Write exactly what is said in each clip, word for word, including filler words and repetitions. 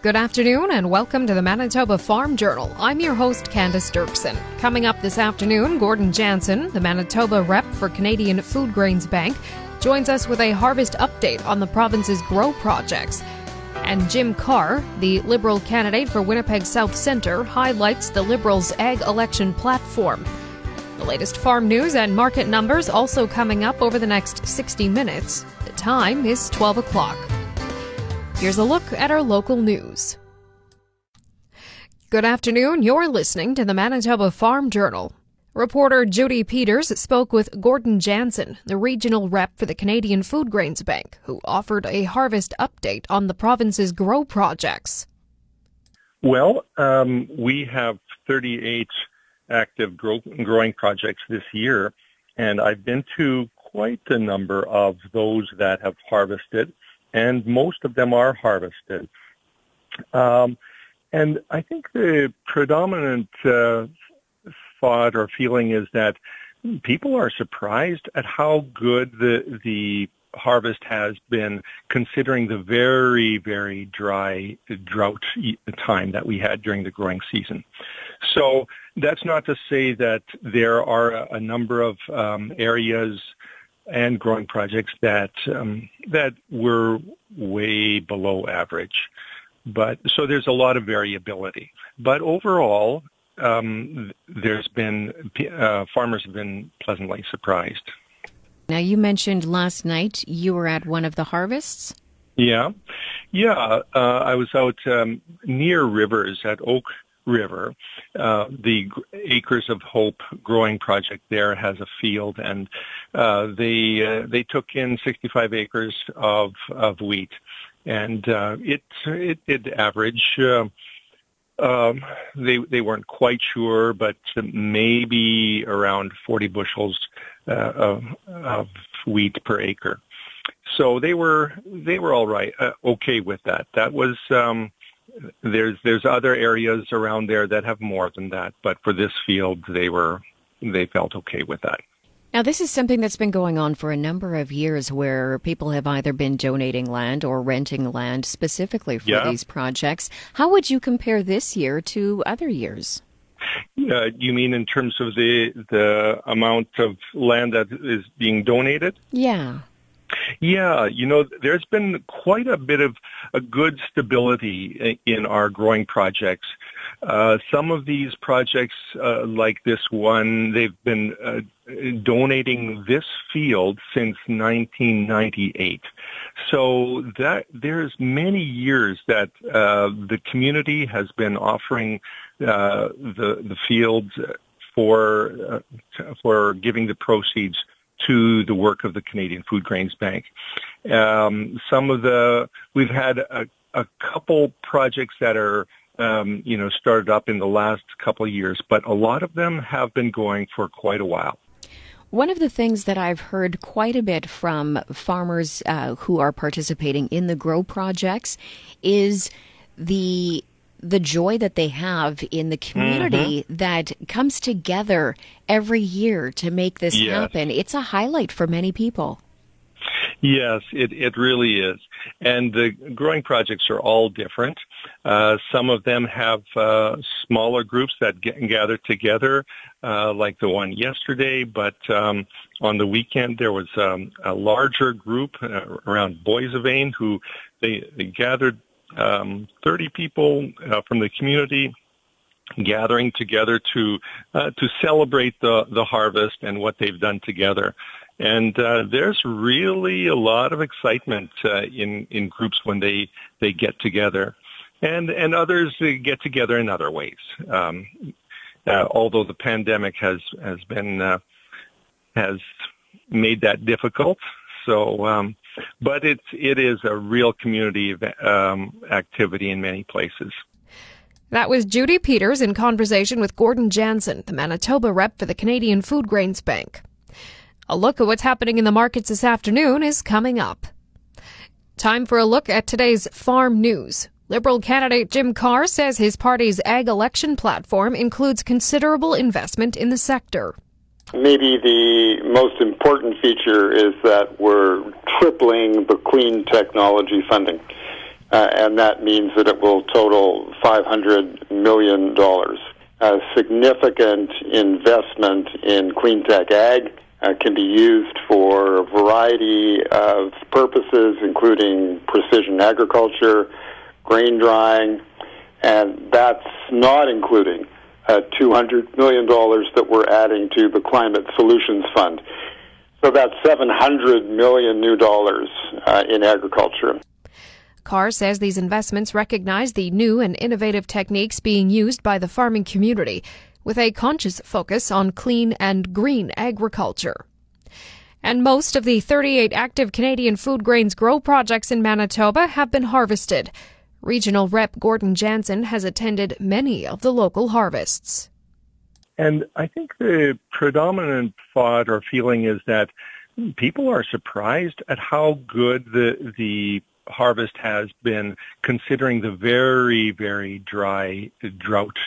Good afternoon and welcome to the Manitoba Farm Journal. I'm your host, Candace Dirksen. Coming up this afternoon, Gordon Jansen, the Manitoba rep for Canadian Food Grains Bank, joins us with a harvest update on the province's grow projects. And Jim Carr, the Liberal candidate for Winnipeg South Centre, highlights the Liberals' ag election platform. The latest farm news and market numbers also coming up over the next sixty minutes. The time is twelve o'clock. Here's a look at our local news. Good afternoon. You're listening to the Manitoba Farm Journal. Reporter Judy Peters spoke with Gordon Jansen, the regional rep for the Canadian Food Grains Bank, who offered a harvest update on the province's grow projects. Well, um, we have thirty-eight active grow- growing projects this year, and I've been to quite a number of those that have harvested. And most of them are harvested. Um, and I think the predominant uh, thought or feeling is that people are surprised at how good the the harvest has been, considering the very, very dry drought time that we had during the growing season. So that's not to say that there are a, a number of um, areas and growing projects that um, that were way below average, but so there's a lot of variability. But overall, um, there's been uh, farmers have been pleasantly surprised. Now, you mentioned last night you were at one of the harvests. Yeah, yeah, uh, I was out um, near Rivers at Oak River. Uh, the Acres of Hope growing project there has a field, and uh, they uh, they took in sixty-five acres of of wheat, and uh, it it did average. Uh, um, they they weren't quite sure, but maybe around forty bushels uh, of, of wheat per acre. So they were they were all right, uh, okay with that. That was. Um, There's there's other areas around there that have more than that, but for this field, they were they felt okay with that. Now, this is something that's been going on for a number of years, where people have either been donating land or renting land specifically for yeah. these projects. How would you compare this year to other years? Uh, you mean in terms of the the amount of land that is being donated? Yeah. Yeah, you know, there's been quite a bit of a good stability in our growing projects. Uh, some of these projects, uh, like this one, they've been uh, donating this field since nineteen ninety-eight. So that there's many years that uh, the community has been offering uh, the the field for uh, for giving the proceeds to the work of the Canadian Food Grains Bank. Um, some of the, we've had a, a couple projects that are, um, you know, started up in the last couple of years, but a lot of them have been going for quite a while. One of the things that I've heard quite a bit from farmers uh, who are participating in the grow projects is the the joy that they have in the community mm-hmm. that comes together every year to make this yes. happen. It's a highlight for many people. Yes, it, it really is. And the growing projects are all different. Uh, some of them have uh, smaller groups that get gather together, uh, like the one yesterday, but um, on the weekend there was um, a larger group uh, around Boissevain who they, they gathered Um, thirty people uh, from the community gathering together to uh, to celebrate the, the harvest and what they've done together. And uh, there's really a lot of excitement uh, in, in groups when they, they get together. And, and others uh, get together in other ways, um, uh, although the pandemic has, has been, uh, has made that difficult. So, um, but it's, it is a real community um, activity in many places. That was Judy Peters in conversation with Gordon Jansen, the Manitoba rep for the Canadian Food Grains Bank. A look at what's happening in the markets this afternoon is coming up. Time for a look at today's farm news. Liberal candidate Jim Carr says his party's ag election platform includes considerable investment in the sector. Maybe the most important feature is that we're tripling the clean technology funding. uh, and that means that it will total five hundred million dollars. A significant investment in clean tech ag uh, can be used for a variety of purposes, including precision agriculture, grain drying, and that's not including uh, two hundred million dollars that we're adding to the Climate Solutions Fund. So that's seven hundred million dollars new dollars uh, in agriculture. Carr says these investments recognize the new and innovative techniques being used by the farming community, with a conscious focus on clean and green agriculture. And most of the thirty-eight active Canadian food grains grow projects in Manitoba have been harvested. Regional Rep Gordon Jansen has attended many of the local harvests. And I think the predominant thought or feeling is that people are surprised at how good the the harvest has been, considering the very, very dry drought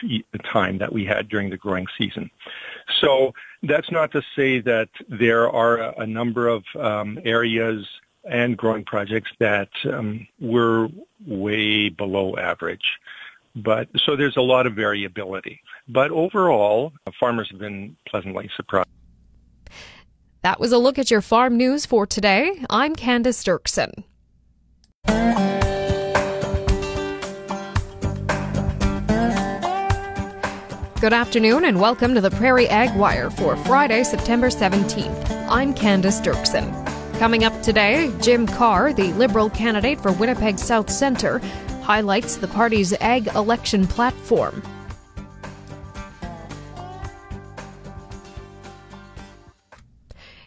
time that we had during the growing season. So that's not to say that there are a number of um, areas and growing projects that um, were way below average. But so there's a lot of variability. But overall, farmers have been pleasantly surprised. That was a look at your farm news for today. I'm Candace Dirksen. Good afternoon and welcome to the Prairie Ag Wire for Friday, September seventeenth. I'm Candace Dirksen. Coming up today, Jim Carr, the Liberal candidate for Winnipeg South Centre, highlights the party's ag election platform.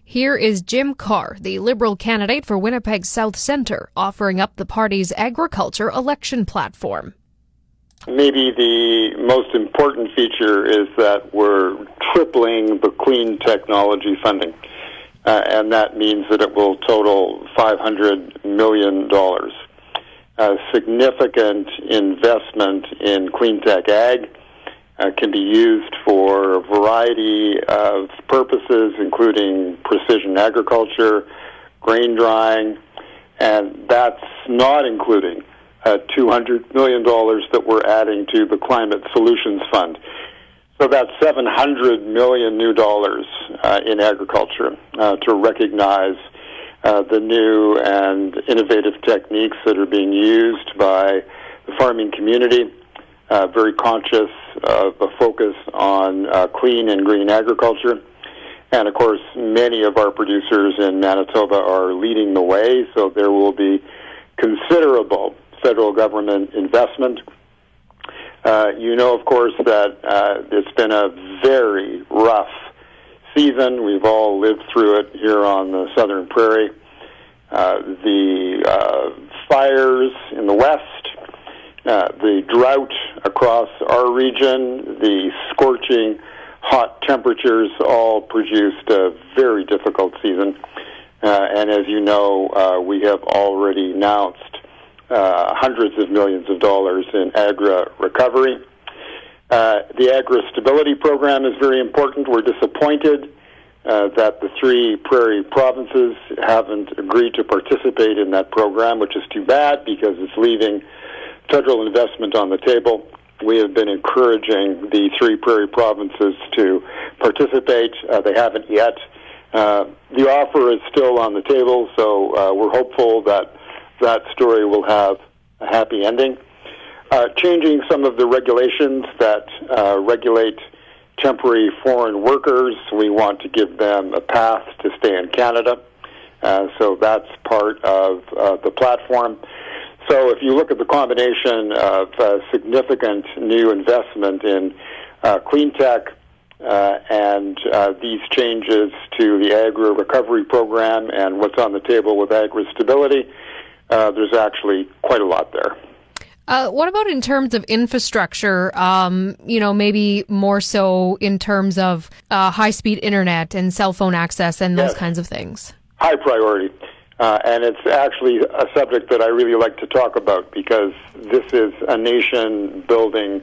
Here is Jim Carr, the Liberal candidate for Winnipeg South Centre, offering up the party's agriculture election platform. Maybe the most important feature is that we're tripling the clean technology funding, uh, and that means that it will total five hundred million dollars. A significant investment in clean tech ag uh, can be used for a variety of purposes, including precision agriculture, grain drying, and that's not including Uh, two hundred million dollars that we're adding to the Climate Solutions Fund. So that's seven hundred million dollars new dollars uh, in agriculture uh, to recognize uh, the new and innovative techniques that are being used by the farming community, uh, very conscious of a focus on uh, clean and green agriculture. And of course, many of our producers in Manitoba are leading the way, so there will be considerable federal government investment. Uh, you know, of course, that uh, it's been a very rough season. We've all lived through it here on the Southern Prairie. Uh, the uh, fires in the west, uh, the drought across our region, the scorching hot temperatures all produced a very difficult season. Uh, and as you know, uh, we have already announced Uh, hundreds of millions of dollars in agri recovery. Uh, the agri stability program is very important. We're disappointed uh, that the three prairie provinces haven't agreed to participate in that program, which is too bad because it's leaving federal investment on the table. We have been encouraging the three prairie provinces to participate. Uh, they haven't yet. Uh, the offer is still on the table, so uh, we're hopeful that that story will have a happy ending. Uh, changing some of the regulations that uh, regulate temporary foreign workers, we want to give them a path to stay in Canada. Uh, so that's part of uh, the platform. So if you look at the combination of uh, significant new investment in uh, clean tech uh, and uh, these changes to the agri-recovery program and what's on the table with agri-stability, Uh, there's actually quite a lot there. Uh, what about in terms of infrastructure, um, you know, maybe more so in terms of uh, high-speed internet and cell phone access and those yes. kinds of things? High priority. Uh, and it's actually a subject that I really like to talk about because this is a nation-building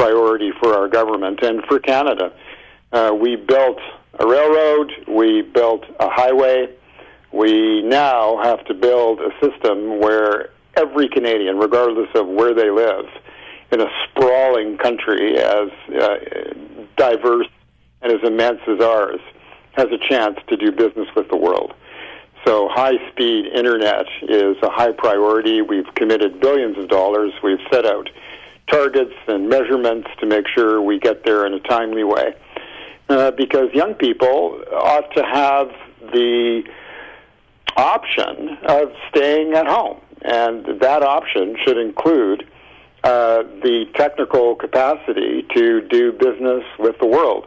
priority for our government and for Canada. Uh, we built a railroad. We built a highway. We now have to build a system where every Canadian, regardless of where they live, in a sprawling country as uh, diverse and as immense as ours, has a chance to do business with the world. So high-speed internet is a high priority. We've committed billions of dollars. We've set out targets and measurements to make sure we get there in a timely way, uh, because young people ought to have the option of staying at home, and that option should include uh, the technical capacity to do business with the world,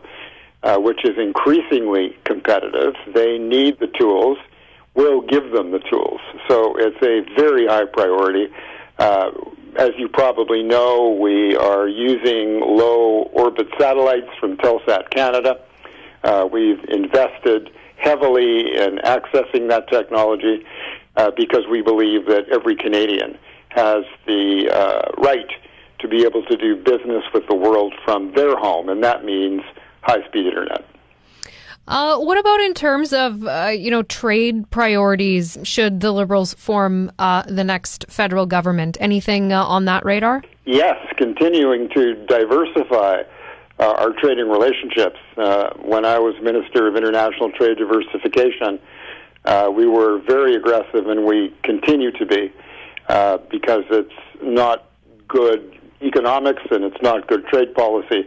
uh, which is increasingly competitive. They need the tools. We'll give them the tools. So it's a very high priority. Uh, as you probably know, we are using low-orbit satellites from Telesat Canada. Uh, we've invested heavily in accessing that technology uh, because we believe that every Canadian has the uh, right to be able to do business with the world from their home, and that means high-speed internet. Uh, what about in terms of, uh, you know, trade priorities should the Liberals form uh, the next federal government? Anything uh, on that radar? Yes, continuing to diversify uh, our trading relationships. Uh, when I was Minister of International Trade Diversification, uh, we were very aggressive, and we continue to be, uh, because it's not good economics and it's not good trade policy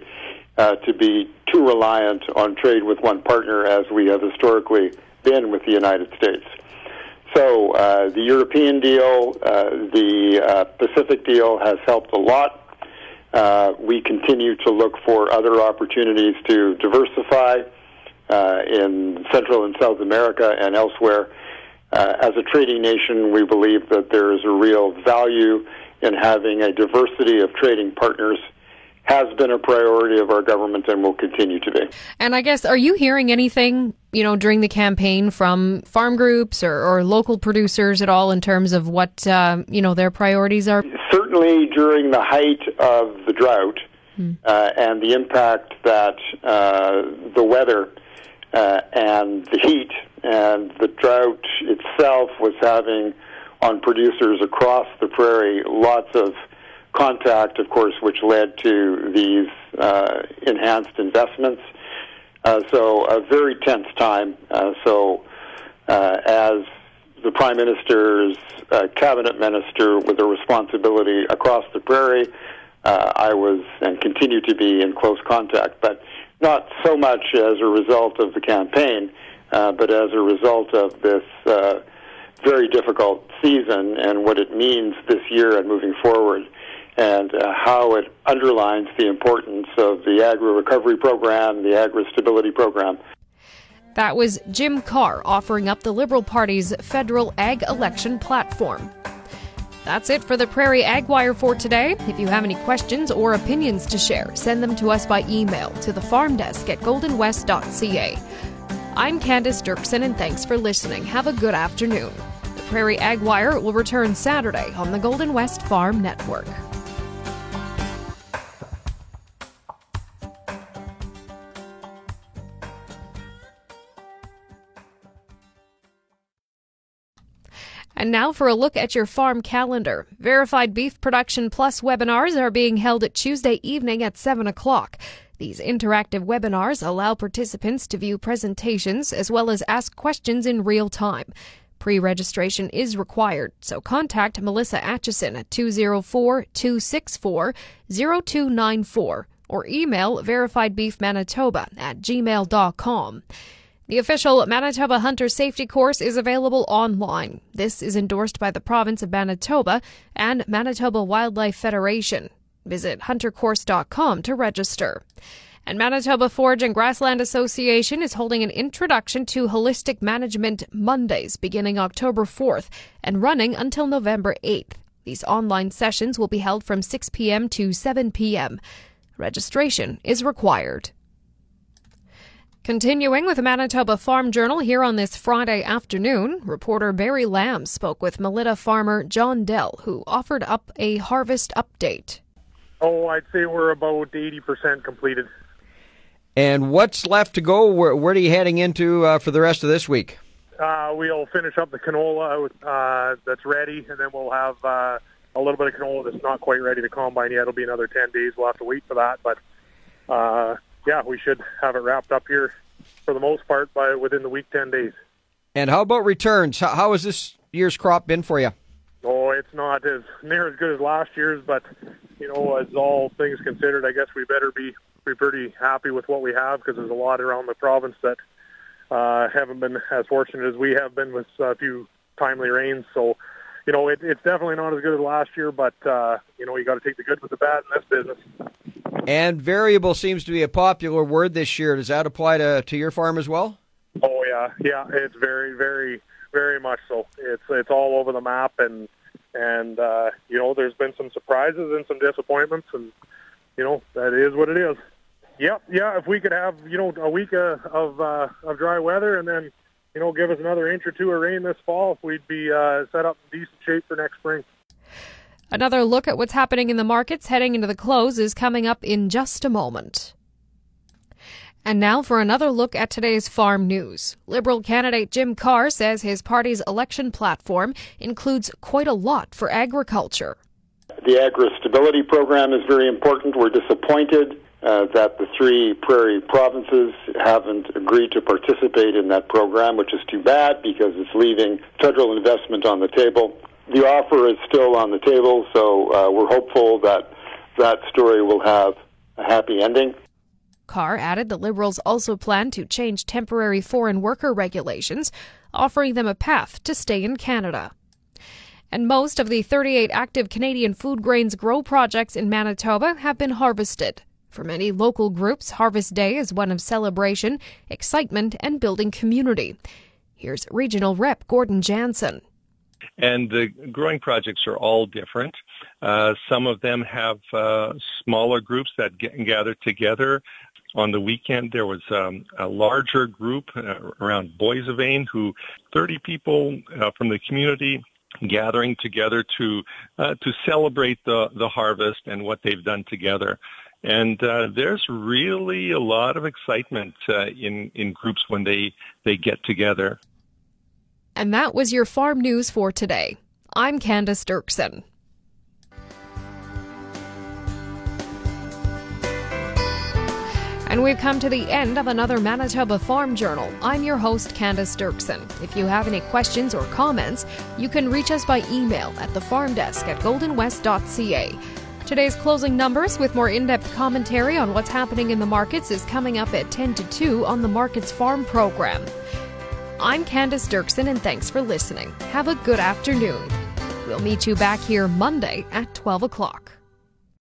Uh, to be too reliant on trade with one partner, as we have historically been with the United States. So uh, the European deal, uh, the uh, Pacific deal has helped a lot. Uh, we continue to look for other opportunities to diversify uh, in Central and South America and elsewhere. Uh, as a trading nation, we believe that there is a real value in having a diversity of trading partners. Has been a priority of our government and will continue to be. And I guess, are you hearing anything, you know, during the campaign from farm groups or, or local producers at all in terms of what, uh, you know, their priorities are? Certainly during the height of the drought hmm. uh, and the impact that uh, the weather uh, and the heat and the drought itself was having on producers across the prairie, lots of contact, of course, which led to these uh, enhanced investments. Uh, so a very tense time. Uh, so uh, as the Prime Minister's uh, cabinet minister with a responsibility across the prairie, uh, I was and continue to be in close contact, but not so much as a result of the campaign, uh, but as a result of this uh, very difficult season and what it means this year and moving forward, and uh, how it underlines the importance of the agri-recovery program, the agri-stability program. That was Jim Carr offering up the Liberal Party's federal ag election platform. That's it for the Prairie Ag Wire for today. If you have any questions or opinions to share, send them to us by email to thefarmdesk at golden west dot c a. I'm Candace Dirksen, and thanks for listening. Have a good afternoon. The Prairie Ag Wire will return Saturday on the Golden West Farm Network. And now for a look at your farm calendar. Verified Beef Production Plus webinars are being held at Tuesday evening at seven o'clock. These interactive webinars allow participants to view presentations as well as ask questions in real time. Pre-registration is required, so contact Melissa Atchison at two zero four, two six four, zero two nine four or email verifiedbeefmanitoba at gmail dot com. The official Manitoba Hunter Safety Course is available online. This is endorsed by the Province of Manitoba and Manitoba Wildlife Federation. Visit hunter course dot com to register. And Manitoba Forage and Grassland Association is holding an Introduction to Holistic Management Mondays beginning October fourth and running until November eighth. These online sessions will be held from six p.m. to seven p.m. Registration is required. Continuing with the Manitoba Farm Journal here on this Friday afternoon, reporter Barry Lamb spoke with Melitta farmer John Dell, who offered up a harvest update. Oh, I'd say we're about eighty percent completed. And what's left to go? Where, where are you heading into uh, for the rest of this week? uh, we'll finish up the canola uh, that's ready, and then we'll have uh, a little bit of canola that's not quite ready to combine yet. It'll be another ten days. We'll have to wait for that. But, uh, yeah, we should have it wrapped up here for the most part by within the week, ten days. And how about returns? How, how has this year's crop been for you? Oh, it's not as near as good as last year's, but, you know, as all things considered, I guess we better be, be pretty happy with what we have, because there's a lot around the province that uh, haven't been as fortunate as we have been with a few timely rains. So, you know, it, it's definitely not as good as last year, but, uh, you know, you got to take the good with the bad in this business. And variable seems to be a popular word this year. Does that apply to, to your farm as well? Oh, yeah. Yeah, it's very, very, very much so. It's it's all over the map, and, and uh, you know, there's been some surprises and some disappointments, and, you know, that is what it is. Yeah, yeah, if we could have, you know, a week uh, of uh, of dry weather and then, you know, give us another inch or two of rain this fall, we'd be uh, set up in decent shape for next spring. Another look at what's happening in the markets heading into the close is coming up in just a moment. And now for another look at today's farm news. Liberal candidate Jim Carr says his party's election platform includes quite a lot for agriculture. The agri-stability program is very important. We're disappointed uh, that the three prairie provinces haven't agreed to participate in that program, which is too bad because it's leaving federal investment on the table. The offer is still on the table, so uh, we're hopeful that that story will have a happy ending. Carr added the Liberals also plan to change temporary foreign worker regulations, offering them a path to stay in Canada. And most of the thirty-eight active Canadian food grains grow projects in Manitoba have been harvested. For many local groups, Harvest Day is one of celebration, excitement, and building community. Here's Regional Rep Gordon Jansen. And the growing projects are all different. Uh, some of them have uh, smaller groups that get and gather together. On the weekend, there was um, a larger group uh, around Boissevain, who thirty people uh, from the community gathering together to uh, to celebrate the, the harvest and what they've done together. And uh, there's really a lot of excitement uh, in, in groups when they, they get together. And that was your farm news for today. I'm Candace Dirksen. And we've come to the end of another Manitoba Farm Journal. I'm your host, Candace Dirksen. If you have any questions or comments, you can reach us by email at thefarmdesk at goldenwest.ca. Today's closing numbers with more in-depth commentary on what's happening in the markets is coming up at ten to two on the Markets Farm program. I'm Candace Dirksen, and thanks for listening. Have a good afternoon. We'll meet you back here Monday at twelve o'clock.